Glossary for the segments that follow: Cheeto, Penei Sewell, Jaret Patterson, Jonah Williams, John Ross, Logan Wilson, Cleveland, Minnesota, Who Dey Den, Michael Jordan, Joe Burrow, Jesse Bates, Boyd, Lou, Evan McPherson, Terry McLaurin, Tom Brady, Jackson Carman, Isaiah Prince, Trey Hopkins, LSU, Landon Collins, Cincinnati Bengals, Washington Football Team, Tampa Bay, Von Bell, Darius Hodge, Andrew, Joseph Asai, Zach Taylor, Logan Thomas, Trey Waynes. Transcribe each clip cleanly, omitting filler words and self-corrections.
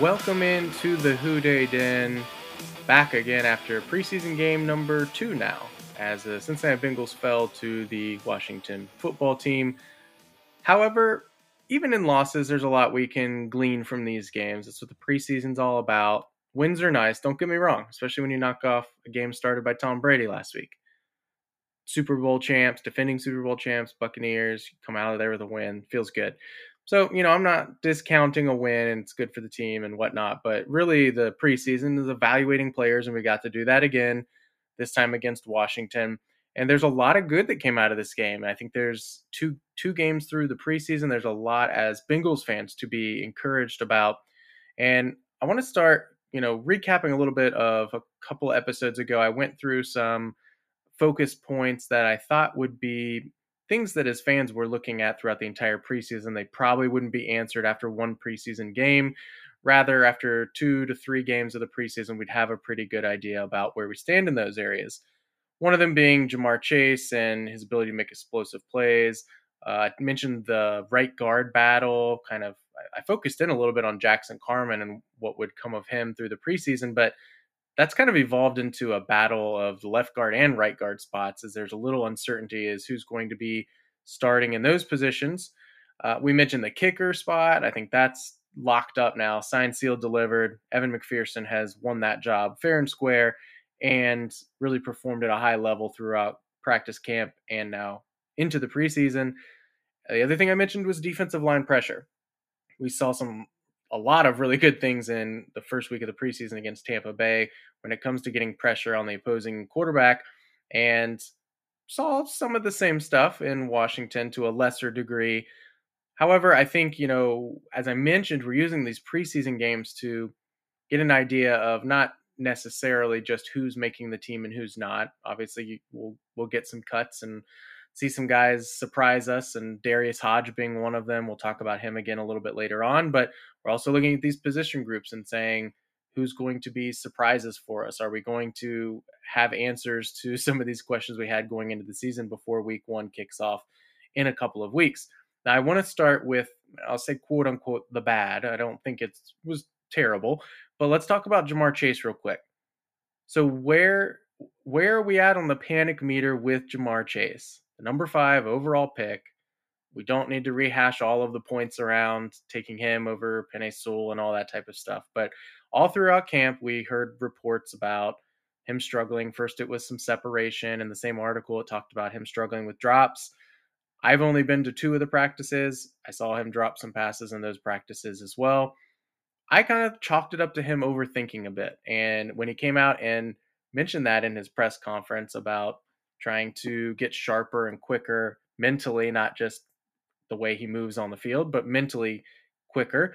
Welcome into the Who Dey Den, back again after preseason game number 2 now, as the Cincinnati Bengals fell to the Washington Football Team. However, even in losses, there's a lot we can glean from these games. That's what the preseason's all about. Wins are nice, don't get me wrong, especially when you knock off a game started by Tom Brady last week. Super Bowl champs, defending Super Bowl champs, Buccaneers, come out of there with a win, feels good. So, you know, I'm not discounting a win and it's good for the team and whatnot, but really the preseason is evaluating players, and we got to do that again, this time against Washington. And there's a lot of good that came out of this game. I think there's two games through the preseason. There's a lot as Bengals fans to be encouraged about. And I want to start, you know, recapping a little bit of a couple episodes ago. I went through some focus points that I thought would be things that as fans were looking at throughout the entire preseason, they probably wouldn't be answered after one preseason game. Rather, after 2 to 3 games of the preseason, we'd have a pretty good idea about where we stand in those areas. One of them being Ja'Marr Chase and his ability to make explosive plays. I mentioned the right guard battle. I focused in a little bit on Jackson Carman and what would come of him through the preseason, but that's kind of evolved into a battle of the left guard and right guard spots, as there's a little uncertainty as who's going to be starting in those positions. We mentioned the kicker spot. I think that's locked up now, signed, sealed, delivered. Evan McPherson has won that job fair and square and really performed at a high level throughout practice camp and now into the preseason. The other thing I mentioned was defensive line pressure. We saw a lot of really good things in the first week of the preseason against Tampa Bay when it comes to getting pressure on the opposing quarterback, and saw some of the same stuff in Washington to a lesser degree. However, I think, you know, as I mentioned, we're using these preseason games to get an idea of not necessarily just who's making the team and who's not. Obviously, we'll get some cuts and see some guys surprise us, and Darius Hodge being one of them. We'll talk about him again a little bit later on, but we're also looking at these position groups and saying, who's going to be surprises for us? Are we going to have answers to some of these questions we had going into the season before week 1 kicks off in a couple of weeks? Now, I want to start with, I'll say, quote unquote, the bad. I don't think it was terrible, but let's talk about Ja'Marr Chase real quick. So where are we at on the panic meter with Ja'Marr Chase? The number 5 overall pick. We don't need to rehash all of the points around taking him over Penei Sewell and all that type of stuff. But all throughout camp, we heard reports about him struggling. First, it was some separation. In the same article, it talked about him struggling with drops. I've only been to 2 of the practices. I saw him drop some passes in those practices as well. I kind of chalked it up to him overthinking a bit. And when he came out and mentioned that in his press conference about trying to get sharper and quicker mentally, not just the way he moves on the field, but mentally quicker,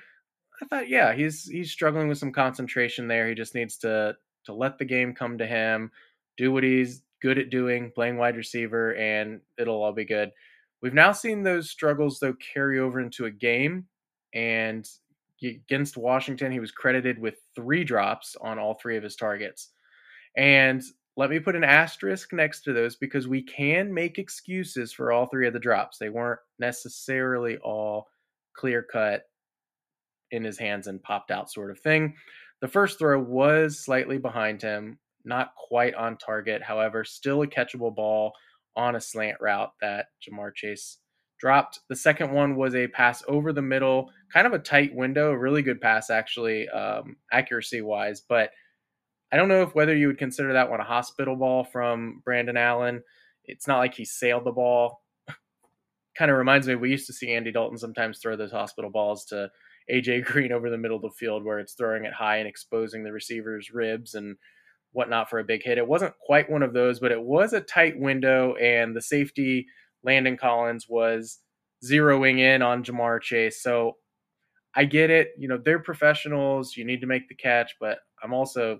I thought, yeah, he's struggling with some concentration there. He just needs to let the game come to him, do what he's good at doing, playing wide receiver, and it'll all be good. We've now seen those struggles, though, carry over into a game, and against Washington, he was credited with 3 drops on all 3 of his targets. And let me put an asterisk next to those, because we can make excuses for all 3 of the drops. They weren't necessarily all clear-cut, in his hands and popped out sort of thing. The first throw was slightly behind him, not quite on target. However, still a catchable ball on a slant route that Ja'Marr Chase dropped. The second one was a pass over the middle, kind of a tight window, a really good pass actually, accuracy-wise, but I don't know if whether you would consider that one a hospital ball from Brandon Allen. It's not like he sailed the ball. Kind of reminds me, we used to see Andy Dalton sometimes throw those hospital balls to AJ Green over the middle of the field, where it's throwing it high and exposing the receiver's ribs and whatnot for a big hit. It wasn't quite one of those, but it was a tight window, and the safety, Landon Collins, was zeroing in on Ja'Marr Chase. So I get it. You know, they're professionals. You need to make the catch, but I'm also,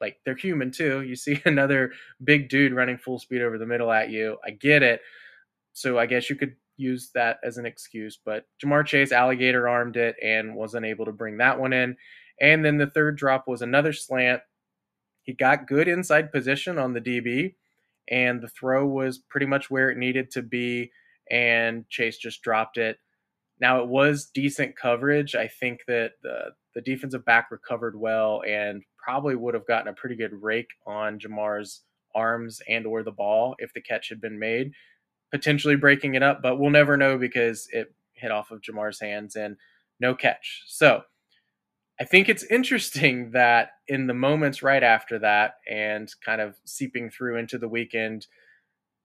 like, they're human too. You see another big dude running full speed over the middle at you. I get it. So I guess you could use that as an excuse, but Ja'Marr Chase alligator armed it and was unable to bring that one in. And then the third drop was another slant. He got good inside position on the DB, and the throw was pretty much where it needed to be, and Chase just dropped it. Now, it was decent coverage. I think that the defensive back recovered well and probably would have gotten a pretty good rake on Ja'Marr's arms and or the ball if the catch had been made, potentially breaking it up, but we'll never know because it hit off of Ja'Marr's hands and no catch. So I think it's interesting that in the moments right after that and kind of seeping through into the weekend,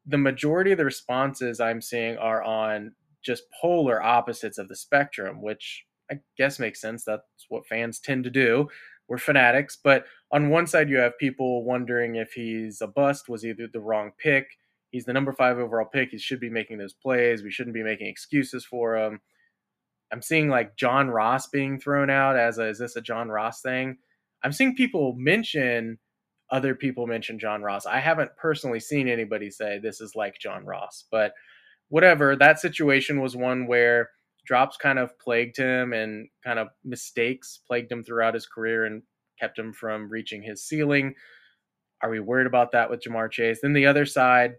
the majority of the responses I'm seeing are on just polar opposites of the spectrum, which I guess makes sense. That's what fans tend to do. We're fanatics. But on one side, you have people wondering if he's a bust, was he the wrong pick? He's the number 5 overall pick. He should be making those plays. We shouldn't be making excuses for him. I'm seeing like John Ross being thrown out as is this a John Ross thing? I'm seeing people mention other people mention John Ross. I haven't personally seen anybody say this is like John Ross, but whatever. That situation was one where drops kind of plagued him and kind of mistakes plagued him throughout his career and kept him from reaching his ceiling. Are we worried about that with Ja'Marr Chase? Then the other side,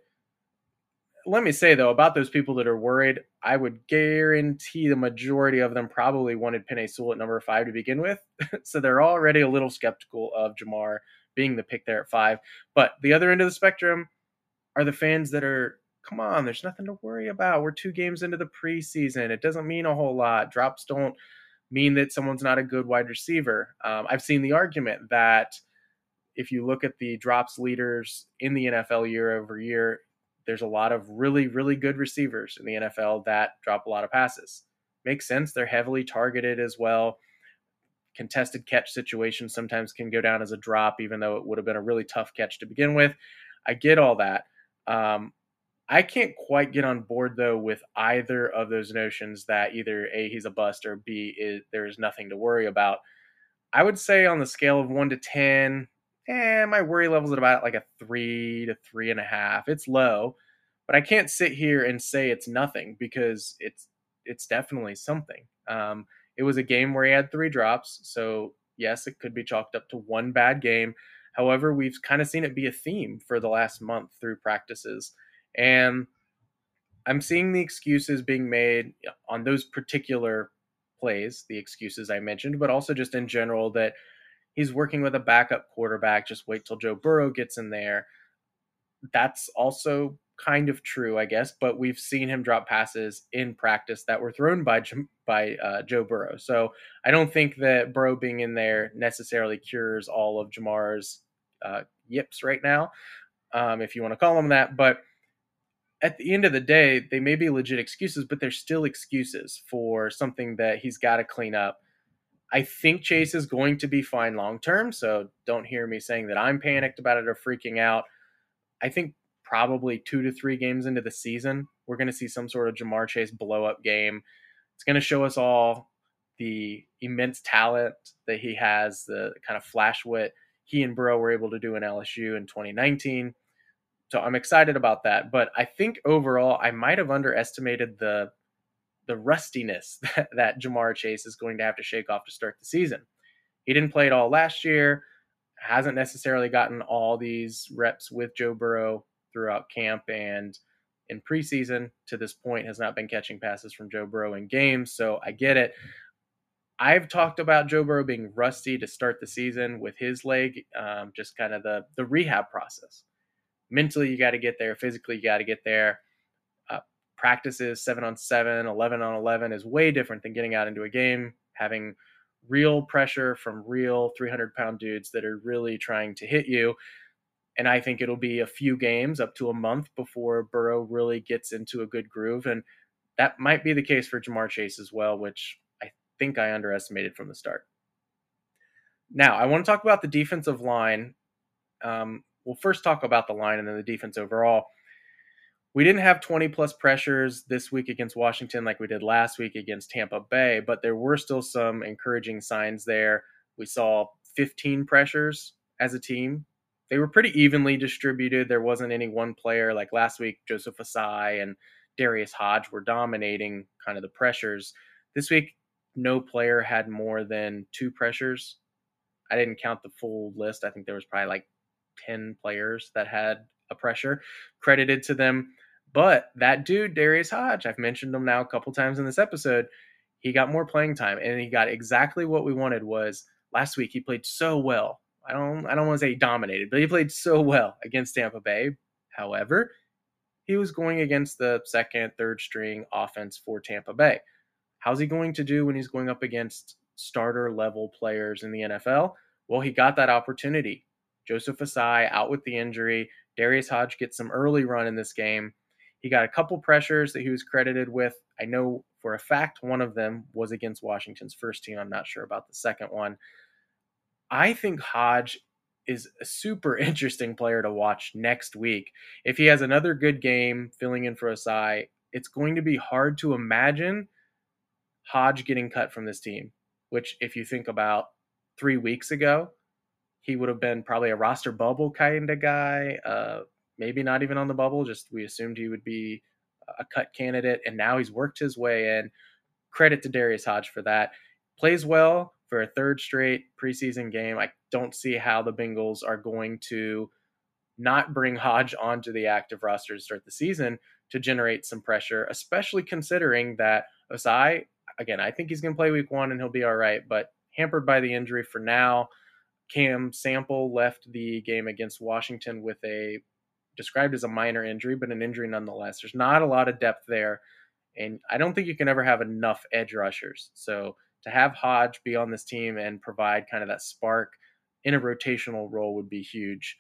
let me say though, about those people that are worried, I would guarantee the majority of them probably wanted Penei Sewell at number 5 to begin with. So they're already a little skeptical of Ja'Marr being the pick there at 5. But the other end of the spectrum are the fans that are, come on, there's nothing to worry about. We're 2 games into the preseason. It doesn't mean a whole lot. Drops don't mean that someone's not a good wide receiver. I've seen the argument that if you look at the drops leaders in the NFL year over year, there's a lot of really, really good receivers in the NFL that drop a lot of passes. Makes sense. They're heavily targeted as well. Contested catch situations sometimes can go down as a drop, even though it would have been a really tough catch to begin with. I get all that. I can't quite get on board, though, with either of those notions that either A, he's a bust, or B, there is nothing to worry about. I would say on the scale of 1 to 10, my worry level's at about like a 3 to 3.5. It's low, but I can't sit here and say it's nothing because it's definitely something. It was a game where he had 3 drops, so yes, it could be chalked up to 1 bad game. However, we've kind of seen it be a theme for the last month through practices. And I'm seeing the excuses being made on those particular plays, the excuses I mentioned, but also just in general that he's working with a backup quarterback. Just wait till Joe Burrow gets in there. That's also kind of true, I guess, but we've seen him drop passes in practice that were thrown by Joe Burrow. So I don't think that Burrow being in there necessarily cures all of Ja'Marr's yips right now, if you want to call him that. But at the end of the day, they may be legit excuses, but they're still excuses for something that he's got to clean up. I think Chase is going to be fine long-term, so don't hear me saying that I'm panicked about it or freaking out. I think probably 2 to 3 games into the season, we're going to see some sort of Ja'Marr Chase blow-up game. It's going to show us all the immense talent that he has, the kind of flash wit he and Burrow were able to do in LSU in 2019. So I'm excited about that. But I think overall, I might have underestimated the rustiness that Ja'Marr Chase is going to have to shake off to start the season. He didn't play at all last year, hasn't necessarily gotten all these reps with Joe Burrow throughout camp and in preseason to this point, has not been catching passes from Joe Burrow in games. So I get it. I've talked about Joe Burrow being rusty to start the season with his leg, just kind of the rehab process. Mentally, you got to get there. Physically, you got to get there. Practices 7-on-7, 11-on-11 is way different than getting out into a game, having real pressure from real 300-pound dudes that are really trying to hit you. And I think it'll be a few games, up to a month, before Burrow really gets into a good groove. And that might be the case for Ja'Marr Chase as well, which I think I underestimated from the start. Now, I want to talk about the defensive line. We'll first talk about the line and then the defense overall. We didn't have 20-plus pressures this week against Washington like we did last week against Tampa Bay, but there were still some encouraging signs there. We saw 15 pressures as a team. They were pretty evenly distributed. There wasn't any one player. Like last week, Joseph Asai and Darius Hodge were dominating kind of the pressures. This week, no player had more than 2 pressures I didn't count the full list. I think there was probably like 10 players that had a pressure credited to them. But that dude, Darius Hodge, I've mentioned him now a couple times in this episode, he got more playing time, and he got exactly what we wanted. Was last week he played so well. I don't want to say he dominated, but he played so well against Tampa Bay. However, he was going against the second, third string offense for Tampa Bay. How's he going to do when he's going up against starter level players in the NFL? Well, he got that opportunity. Joseph Asai out with the injury. Darius Hodge gets some early run in this game. He got a couple pressures that he was credited with. I know for a fact one of them was against Washington's first team. I'm not sure about the second one. I think Hodge is a super interesting player to watch next week. If he has another good game filling in for Asai, it's going to be hard to imagine Hodge getting cut from this team, which if you think about 3 weeks ago, he would have been probably a roster bubble kind of guy, maybe not even on the bubble, just we assumed he would be a cut candidate, and now he's worked his way in. Credit to Darius Hodge for that. Plays well for a third straight preseason game. I don't see how the Bengals are going to not bring Hodge onto the active roster to start the season to generate some pressure, especially considering that Asai, again, I think he's going to play week one and he'll be all right, but hampered by the injury for now. Cam Sample left the game against Washington with a, described as a minor injury, but an injury nonetheless. There's not a lot of depth there, and I don't think you can ever have enough edge rushers. So to have Hodge be on this team and provide kind of that spark in a rotational role would be huge.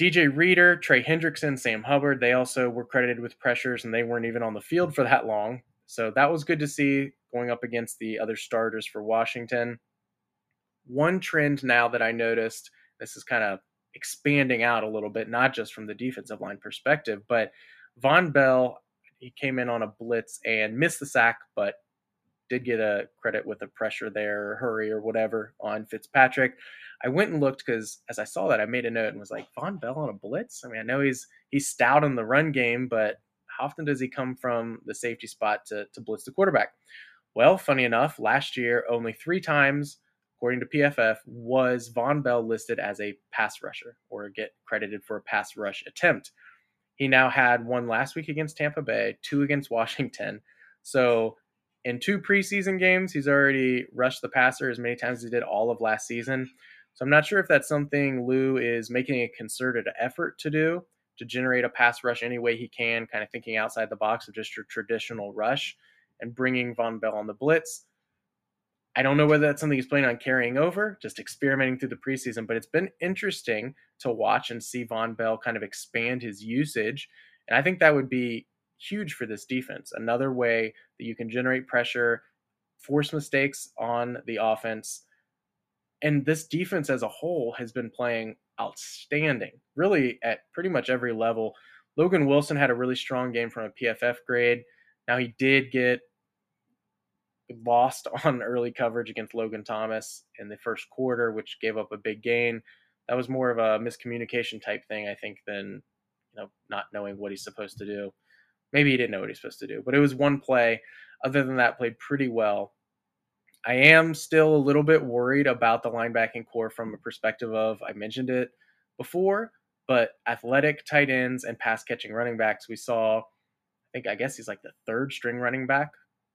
DJ Reader, Trey Hendrickson, Sam Hubbard, they also were credited with pressures, and they weren't even on the field for that long. So that was good to see going up against the other starters for Washington. One trend now that I noticed, this is kind of expanding out a little bit, not just from the defensive line perspective, but Von Bell, he came in on a blitz and missed the sack, but did get a credit with a pressure there, or hurry or whatever on Fitzpatrick. I went and looked because as I saw that, I made a note and was like, Von Bell on a blitz? I mean, I know he's stout in the run game, but how often does he come from the safety spot to blitz the quarterback? Well, funny enough, last year, only 3 times, according to PFF, was Von Bell listed as a pass rusher or get credited for a pass rush attempt. He now had 1 last week against Tampa Bay, 2 against Washington. So in 2 preseason games, he's already rushed the passer as many times as he did all of last season. So I'm not sure if that's something Lou is making a concerted effort to do, to generate a pass rush any way he can, kind of thinking outside the box of just your traditional rush and bringing Von Bell on the blitz. I don't know whether that's something he's planning on carrying over, just experimenting through the preseason, but it's been interesting to watch and see Von Bell kind of expand his usage. And I think that would be huge for this defense. Another way that you can generate pressure, force mistakes on the offense. And this defense as a whole has been playing outstanding, really at pretty much every level. Logan Wilson had a really strong game from a PFF grade. Now he did get lost on early coverage against Logan Thomas in the first quarter, which gave up a big gain. That was more of a miscommunication type thing, I think, than not knowing what he's supposed to do. Maybe he didn't know what he's supposed to do, but it was one play. Other than that, played pretty well. I am still a little bit worried about the linebacking core from a perspective of, I mentioned it before, but athletic tight ends and pass-catching running backs. We saw, I guess he's like the third string running back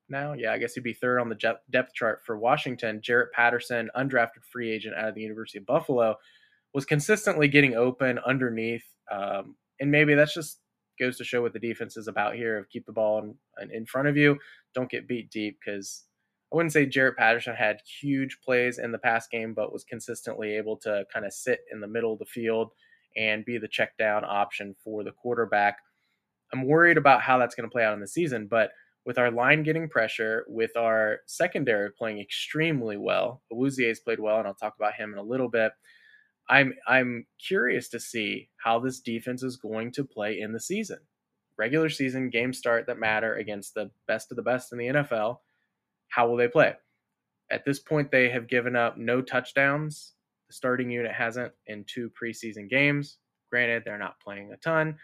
now. Yeah, I guess he'd be third on the depth chart for Washington. Jaret Patterson, undrafted free agent out of the University of Buffalo, was consistently getting open underneath. And maybe that's just goes to show what the defense is about here of keep the ball in front of you. Don't get beat deep, because I wouldn't say Jaret Patterson had huge plays in the pass game, but was consistently able to kind of sit in the middle of the field and be the check down option for the quarterback. I'm worried about how that's going to play out in the season, but with our line getting pressure, with our secondary playing extremely well, Awuzie's played well, and I'll talk about him in a little bit. I'm curious to see how this defense is going to play in the season. Regular season, game start that matter against the best of the best in the NFL. How will they play? At this point, they have given up no touchdowns. The starting unit hasn't in 2 preseason games. Granted, they're not playing a ton.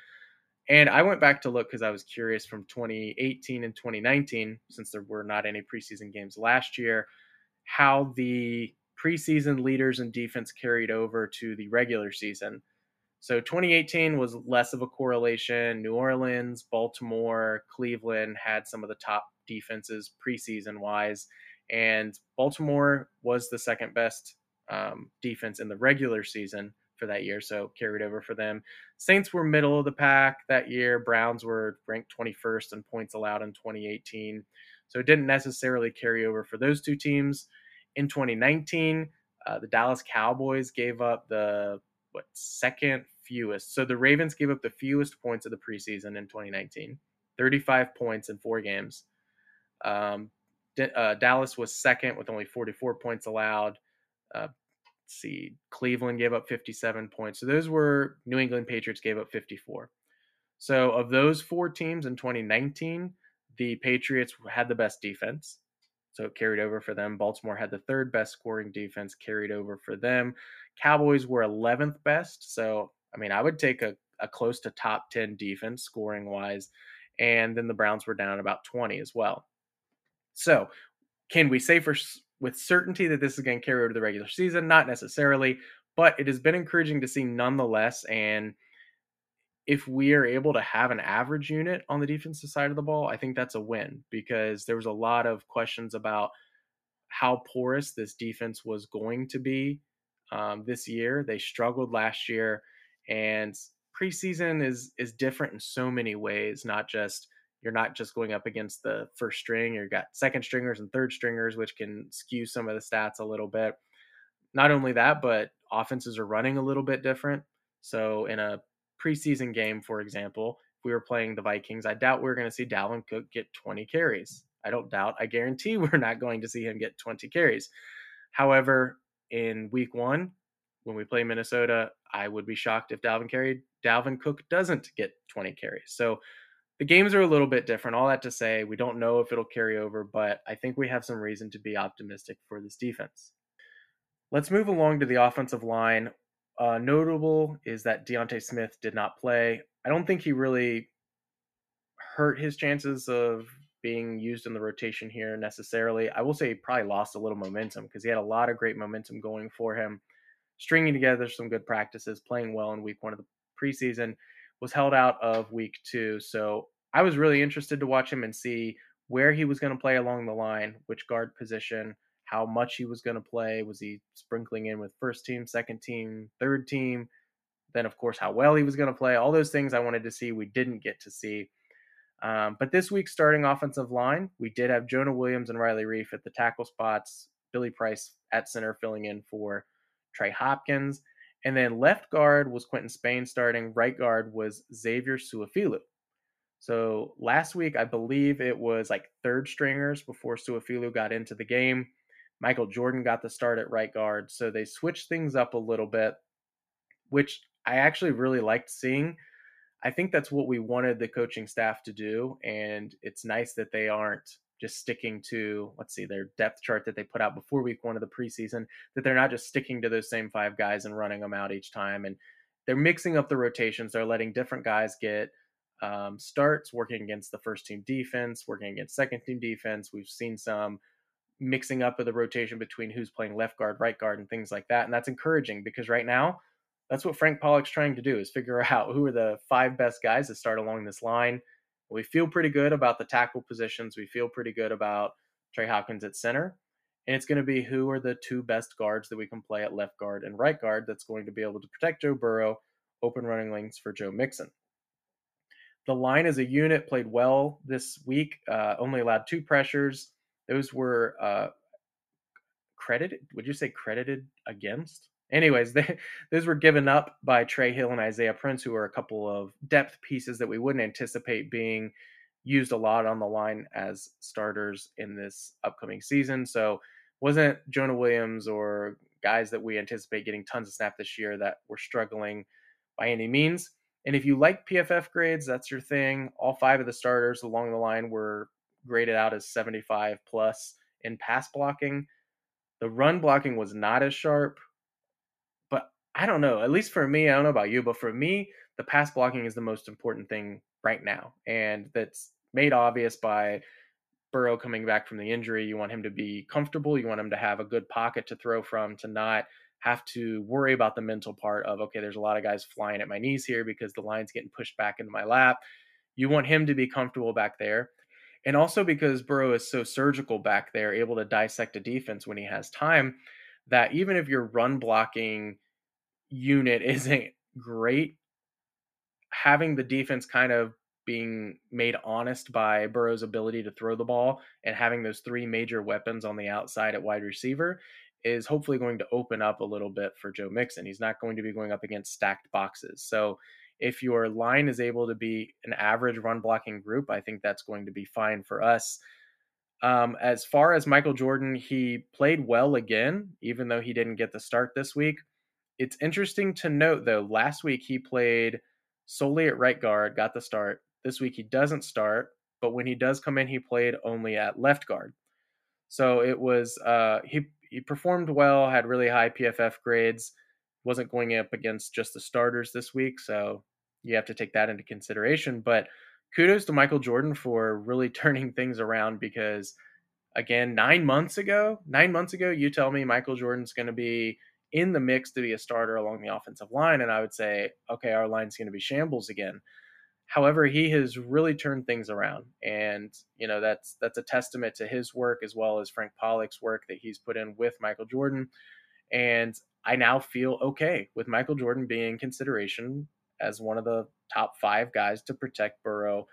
And I went back to look because I was curious from 2018 and 2019, since there were not any preseason games last year, how the preseason leaders in defense carried over to the regular season. So 2018 was less of a correlation. New Orleans, Baltimore, Cleveland had some of the top defenses preseason-wise, and Baltimore was the second best defense in the regular season for that year, so carried over for them. Saints were middle of the pack that year. Browns were ranked 21st in points allowed in 2018, so it didn't necessarily carry over for those two teams. In 2019, the Dallas Cowboys gave up the second fewest. So the Ravens gave up the fewest points of the preseason in 2019, 35 points in four games. Dallas was second with only 44 points allowed. Cleveland gave up 57 points. So those were New England Patriots gave up 54. So of those four teams in 2019, the Patriots had the best defense. So it carried over for them. Baltimore had the third best scoring defense, carried over for them. Cowboys were 11th best. So, I mean, I would take a close to top 10 defense scoring wise. And then the Browns were down about 20 as well. So can we say with certainty that this is going to carry over to the regular season? Not necessarily, but it has been encouraging to see nonetheless. And if we are able to have an average unit on the defensive side of the ball, I think that's a win, because there was a lot of questions about how porous this defense was going to be this year. They struggled last year, and preseason is different in so many ways. You're not just going up against the first string. You've got second stringers and third stringers, which can skew some of the stats a little bit. Not only that, but offenses are running a little bit different. So in a preseason game, for example, if we were playing the Vikings, I doubt we're going to see Dalvin Cook get 20 carries. I guarantee we're not going to see him get 20 carries. However, in week one, when we play Minnesota, I would be shocked if Dalvin Cook doesn't get 20 carries. So the games are a little bit different. All that to say, we don't know if it'll carry over, but I think we have some reason to be optimistic for this defense. Let's move along to the offensive line. Notable is that Deontay Smith did not play. I don't think he really hurt his chances of being used in the rotation here necessarily. I will say he probably lost a little momentum, because he had a lot of great momentum going for him. Stringing together some good practices, playing well in week one of the preseason, was held out of week two. So I was really interested to watch him and see where he was going to play along the line, which guard position, how much he was going to play. Was he sprinkling in with first team, second team, third team? Then, of course, how well he was going to play. All those things I wanted to see, we didn't get to see. But this week's starting offensive line, we did have Jonah Williams and Riley Reiff at the tackle spots, Billy Price at center filling in for Trey Hopkins. And then left guard was Quentin Spain starting. Right guard was Xavier Su'a-Filo. So last week, I believe it was like third stringers before Su'a-Filo got into the game. Michael Jordan got the start at right guard, so they switched things up a little bit, which I actually really liked seeing. I think that's what we wanted the coaching staff to do, and it's nice that they aren't just sticking to, their depth chart that they put out before week one of the preseason, that they're not just sticking to those same five guys and running them out each time. And they're mixing up the rotations. They're letting different guys get starts, working against the first-team defense, working against second-team defense. We've seen some mixing up of the rotation between who's playing left guard, right guard, and things like that. And that's encouraging, because right now that's what Frank Pollock's trying to do, is figure out who are the five best guys to start along this line. We feel pretty good about the tackle positions. We feel pretty good about Trey Hopkins at center. And it's going to be who are the two best guards that we can play at left guard and right guard that's going to be able to protect Joe Burrow, open running lanes for Joe Mixon. The line as a unit played well this week, only allowed two pressures. Those were credited. Would you say credited against? Anyways, those were given up by Trey Hill and Isaiah Prince, who are a couple of depth pieces that we wouldn't anticipate being used a lot on the line as starters in this upcoming season. So wasn't Jonah Williams or guys that we anticipate getting tons of snap this year that were struggling by any means. And if you like PFF grades, that's your thing. All five of the starters along the line were graded out as 75 plus in pass blocking. The run blocking was not as sharp. I don't know, at least for me, I don't know about you, but for me, the pass blocking is the most important thing right now. And that's made obvious by Burrow coming back from the injury. You want him to be comfortable. You want him to have a good pocket to throw from, to not have to worry about the mental part of, okay, there's a lot of guys flying at my knees here because the line's getting pushed back into my lap. You want him to be comfortable back there. And also because Burrow is so surgical back there, able to dissect a defense when he has time, that even if your run blocking unit isn't great, having the defense kind of being made honest by Burrow's ability to throw the ball and having those three major weapons on the outside at wide receiver is hopefully going to open up a little bit for Joe Mixon. He's not going to be going up against stacked boxes. So if your line is able to be an average run blocking group, I think that's going to be fine for us. As far as Michael Jordan, he played well again, even though he didn't get the start this week. It's interesting to note, though, last week he played solely at right guard, got the start. This week he doesn't start, but when he does come in, he played only at left guard. So it was he performed well, had really high PFF grades, wasn't going up against just the starters this week, so you have to take that into consideration. But kudos to Michael Jordan for really turning things around because, again, 9 months ago, you tell me Michael Jordan's going to be in the mix to be a starter along the offensive line, and I would say, okay, our line's going to be shambles again. However, he has really turned things around, and you know that's a testament to his work as well as Frank Pollock's work that he's put in with Michael Jordan. And I now feel okay with Michael Jordan being in consideration as one of the top 5 guys to protect Burrow.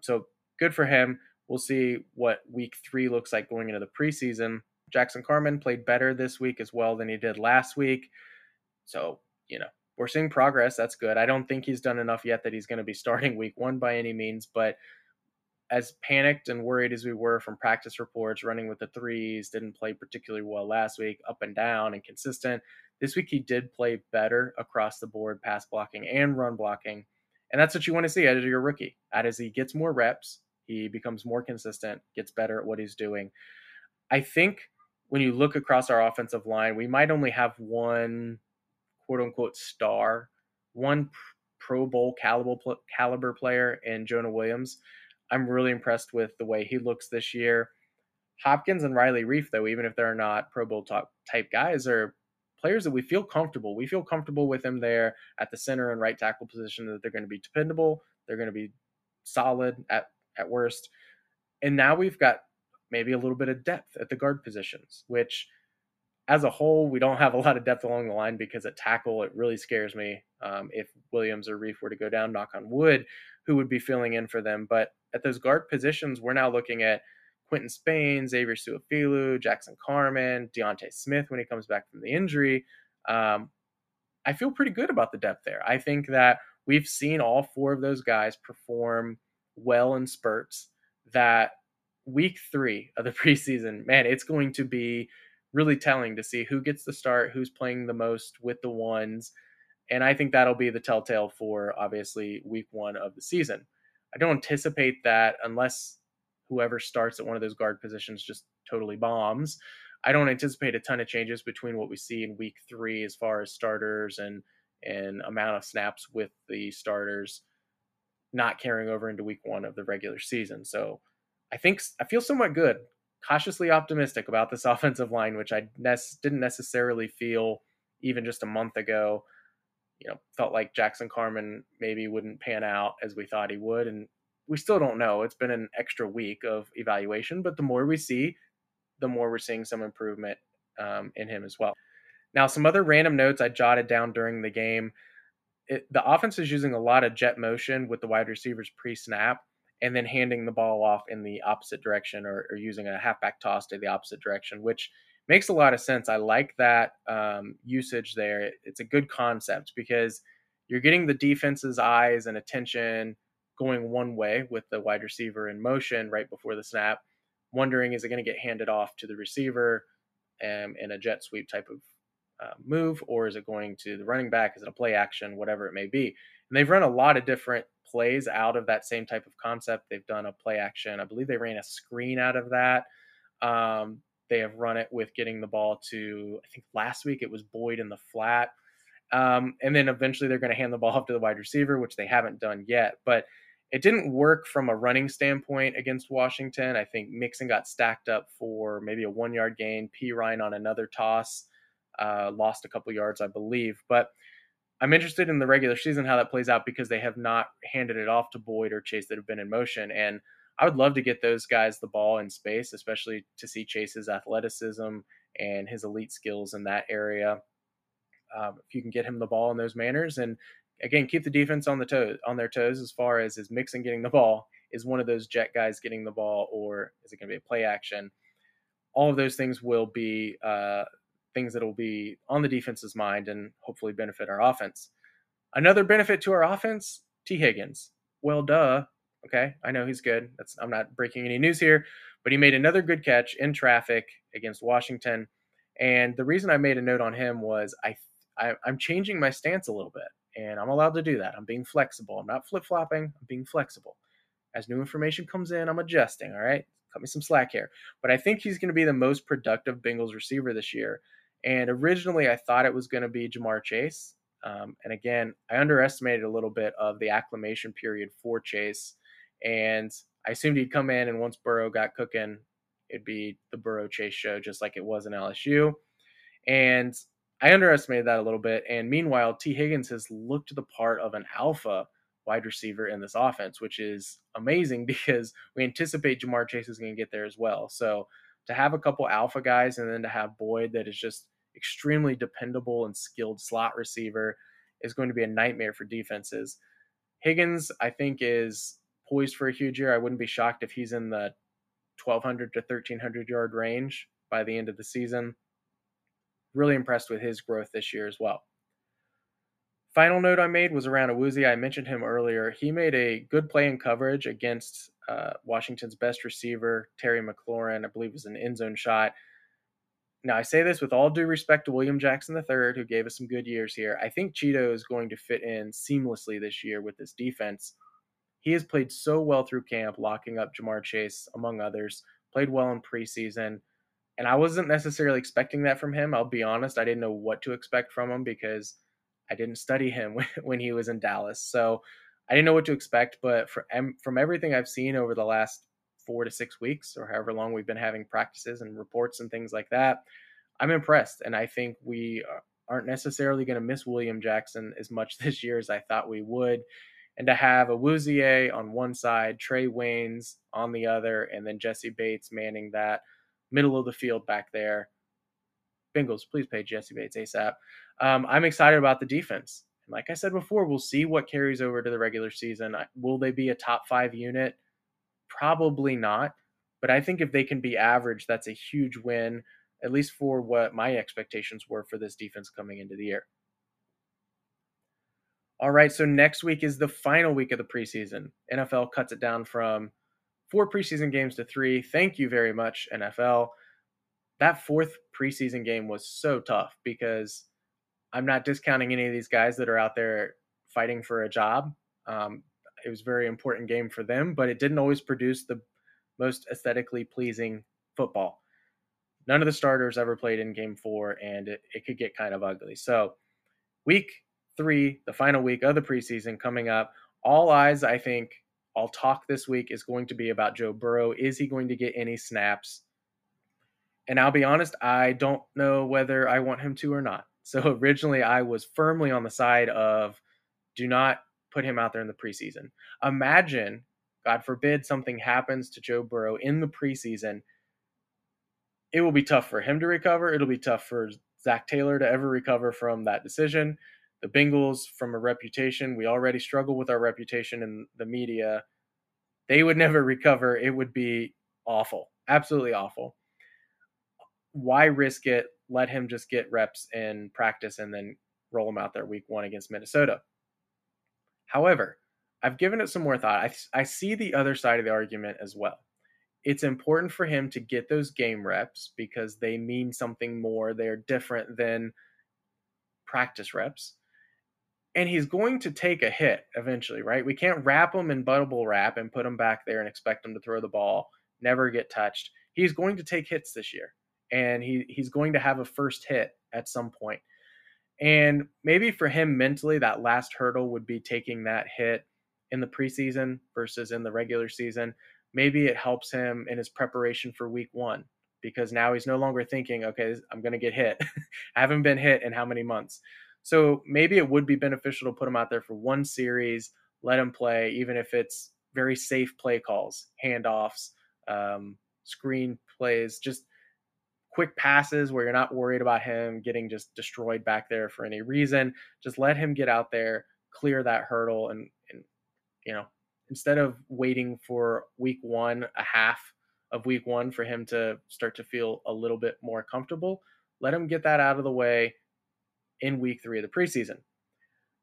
So good for him. We'll see what week 3 looks like going into the preseason. Jackson Carman played better this week as well than he did last week. So, you know, we're seeing progress. That's good. I don't think he's done enough yet that he's going to be starting week 1 by any means, but as panicked and worried as we were from practice reports, running with the threes, didn't play particularly well last week, up and down and consistent. This week he did play better across the board, pass blocking and run blocking. And that's what you want to see out of your rookie. As he gets more reps, he becomes more consistent, gets better at what he's doing. I think when you look across our offensive line, we might only have one quote-unquote star, one Pro Bowl caliber player in Jonah Williams. I'm really impressed with the way he looks this year. Hopkins and Riley Reiff, though, even if they're not Pro Bowl type guys, are players that we feel comfortable. We feel comfortable with them there at the center and right tackle position, that they're going to be dependable. They're going to be solid at worst. And now we've got maybe a little bit of depth at the guard positions, which as a whole, we don't have a lot of depth along the line because at tackle, it really scares me. If Williams or Reiff were to go down, knock on wood, who would be filling in for them. But at those guard positions, we're now looking at Quentin Spain, Xavier Su'a-Filo, Jackson Carman, Deontay Smith when he comes back from the injury. I feel pretty good about the depth there. I think that we've seen all 4 of those guys perform well in spurts, that week 3 of the preseason, man, it's going to be really telling to see who gets the start, who's playing the most with the ones. And I think that'll be the telltale for, obviously, week 1 of the season. I don't anticipate that unless whoever starts at one of those guard positions just totally bombs. I don't anticipate a ton of changes between what we see in week 3 as far as starters and amount of snaps with the starters not carrying over into week 1 of the regular season. So I feel somewhat good, cautiously optimistic about this offensive line, which I didn't necessarily feel even just a month ago. You know, felt like Jackson Carman maybe wouldn't pan out as we thought he would. And we still don't know. It's been an extra week of evaluation, but the more we see, the more we're seeing some improvement in him as well. Now, some other random notes I jotted down during the game. The offense is using a lot of jet motion with the wide receivers pre-snap and then handing the ball off in the opposite direction or using a halfback toss to the opposite direction, which makes a lot of sense. I like that usage there. It's a good concept because you're getting the defense's eyes and attention going one way with the wide receiver in motion right before the snap, wondering, is it going to get handed off to the receiver in a jet sweep type of move, or is it going to the running back? Is it a play action? Whatever it may be. And they've run a lot of different plays out of that same type of concept. They've done a play action. I believe they ran a screen out of that. They have run it with getting the ball to, I think last week it was Boyd in the flat. And then eventually they're going to hand the ball off to the wide receiver, which they haven't done yet. But It didn't work from a running standpoint against Washington. I think Mixon got stacked up for maybe a 1 yard gain. P. Ryan on another toss lost a couple yards, I believe. But I'm interested in the regular season, how that plays out, because they have not handed it off to Boyd or Chase that have been in motion. And I would love to get those guys the ball in space, especially to see Chase's athleticism and his elite skills in that area. If you can get him the ball in those manners, and again, keep the defense on their toes as far as is Mixon getting the ball, is one of those jet guys getting the ball, or is it going to be a play action? All of those things will be things that will be on the defense's mind and hopefully benefit our offense. Another benefit to our offense, T. Higgins. Well, duh. Okay, I know he's good. I'm not breaking any news here, but he made another good catch in traffic against Washington. And the reason I made a note on him was I'm changing my stance a little bit. And I'm allowed to do that. I'm being flexible. I'm not flip-flopping. I'm being flexible. As new information comes in, I'm adjusting, all right? Cut me some slack here. But I think he's going to be the most productive Bengals receiver this year. And originally, I thought it was going to be Ja'Marr Chase. And again, I underestimated a little bit of the acclimation period for Chase. And I assumed he'd come in, and once Burrow got cooking, it'd be the Burrow-Chase show, just like it was in LSU. And I underestimated that a little bit, and meanwhile, T. Higgins has looked the part of an alpha wide receiver in this offense, which is amazing because we anticipate Ja'Marr Chase is going to get there as well. So to have a couple alpha guys and then to have Boyd that is just extremely dependable and skilled slot receiver is going to be a nightmare for defenses. Higgins, I think, is poised for a huge year. I wouldn't be shocked if he's in the 1,200 to 1,300-yard range by the end of the season. Really impressed with his growth this year as well. Final note I made was around Awuzie. I mentioned him earlier. He made a good play in coverage against Washington's best receiver, Terry McLaurin. I believe it was an end zone shot. Now, I say this with all due respect to William Jackson III, who gave us some good years here. I think Cheeto is going to fit in seamlessly this year with this defense. He has played so well through camp, locking up Ja'Marr Chase, among others, played well in preseason. And I wasn't necessarily expecting that from him. I'll be honest. I didn't know what to expect from him because I didn't study him when he was in Dallas. So I didn't know what to expect. But from everything I've seen over the last 4 to 6 weeks or however long we've been having practices and reports and things like that, I'm impressed. And I think we aren't necessarily going to miss William Jackson as much this year as I thought we would. And to have Awuzie on one side, Trey Waynes on the other, and then Jesse Bates manning that middle of the field back there. Bengals, please pay Jesse Bates ASAP. I'm excited about the defense. And like I said before, we'll see what carries over to the regular season. Will they be a top five unit? Probably not. But I think if they can be average, that's a huge win, at least for what my expectations were for this defense coming into the year. All right, so next week is the final week of the preseason. NFL cuts it down from 4 preseason games to 3. Thank you very much, NFL. That 4th preseason game was so tough because I'm not discounting any of these guys that are out there fighting for a job. It was a very important game for them, but it didn't always produce the most aesthetically pleasing football. None of the starters ever played in game 4, and it could get kind of ugly. So week 3, the final week of the preseason coming up, all eyes, I think, all talk this week is going to be about Joe Burrow. Is he going to get any snaps? And I'll be honest, I don't know whether I want him to or not. So originally I was firmly on the side of do not put him out there in the preseason. Imagine, God forbid, something happens to Joe Burrow in the preseason. It will be tough for him to recover. It'll be tough for Zach Taylor to ever recover from that decision. The Bengals, from a reputation, we already struggle with our reputation in the media. They would never recover. It would be awful, absolutely awful. Why risk it? Let him just get reps in practice and then roll him out there week 1 against Minnesota. However, I've given it some more thought. I see the other side of the argument as well. It's important for him to get those game reps because they mean something more. They're different than practice reps. And he's going to take a hit eventually, right? We can't wrap him in bubble wrap and put him back there and expect him to throw the ball, never get touched. He's going to take hits this year, and he's going to have a first hit at some point. And maybe for him mentally, that last hurdle would be taking that hit in the preseason versus in the regular season, maybe it helps him in his preparation for week one, because now he's no longer thinking, okay, I'm going to get hit. I haven't been hit in how many months. So maybe it would be beneficial to put him out there for one series, let him play, even if it's very safe play calls, handoffs, screen plays, just quick passes where you're not worried about him getting just destroyed back there for any reason. Just let him get out there, clear that hurdle. And you know, instead of waiting for week one, a half of week one for him to start to feel a little bit more comfortable, let him get that out of the way in week three of the preseason.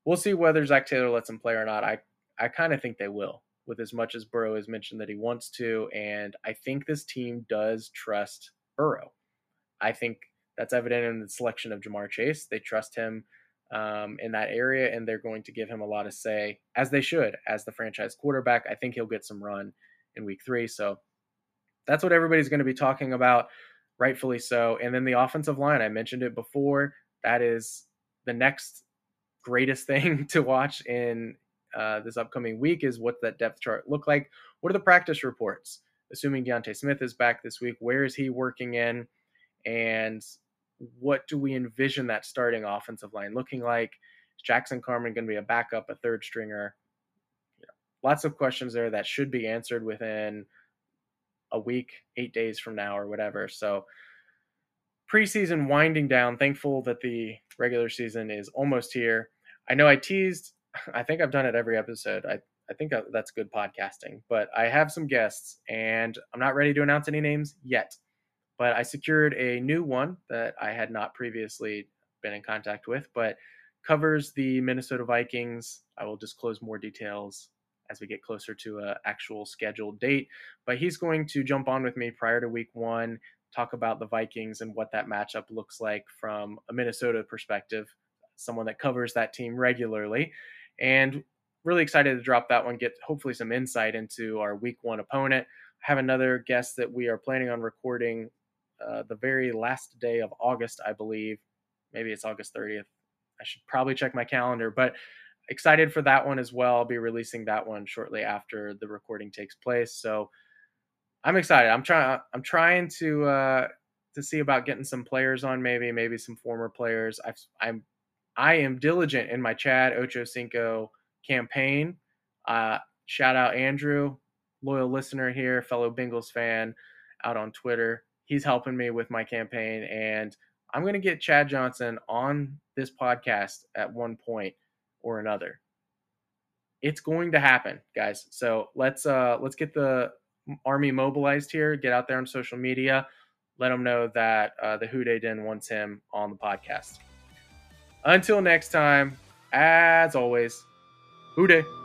We'll see whether Zach Taylor lets him play or not. I kind of think they will, with as much as Burrow has mentioned that he wants to. And I think this team does trust Burrow. I think that's evident in the selection of Ja'Marr Chase. They trust him in that area, and they're going to give him a lot of say, as they should, as the franchise quarterback. I think he'll get some run in week three. So that's what everybody's going to be talking about, rightfully so. And then the offensive line, I mentioned it before, that is the next greatest thing to watch in this upcoming week, is what that depth chart look like. What are the practice reports? Assuming Deontay Smith is back this week, where is he working in? And what do we envision that starting offensive line looking like? Is Jackson Carman going to be a backup, a third stringer? You know, lots of questions there that should be answered within a week, 8 days from now or whatever. So preseason winding down. Thankful that the regular season is almost here. I know I teased, I think I've done it every episode. I think that's good podcasting, but I have some guests and I'm not ready to announce any names yet. But I secured a new one that I had not previously been in contact with, but covers the Minnesota Vikings. I will disclose more details as we get closer to an actual scheduled date. But he's going to jump on with me prior to week one, talk about the Vikings and what that matchup looks like from a Minnesota perspective, someone that covers that team regularly. And really excited to drop that one, get hopefully some insight into our week one opponent. I have another guest that we are planning on recording the very last day of August, I believe. Maybe it's August 30th. I should probably check my calendar, but excited for that one as well. I'll be releasing that one shortly after the recording takes place. So I'm excited. I'm trying to see about getting some players on, maybe some former players. I am diligent in my Chad Ochocinco campaign. Shout out Andrew, loyal listener here, fellow Bengals fan out on Twitter. He's helping me with my campaign, and I'm going to get Chad Johnson on this podcast at one point or another. It's going to happen, guys. So let's get the Army mobilized here, get out there on social media, let them know that the Who Dey Den wants him on the podcast. Until next time, as always, Who Dey.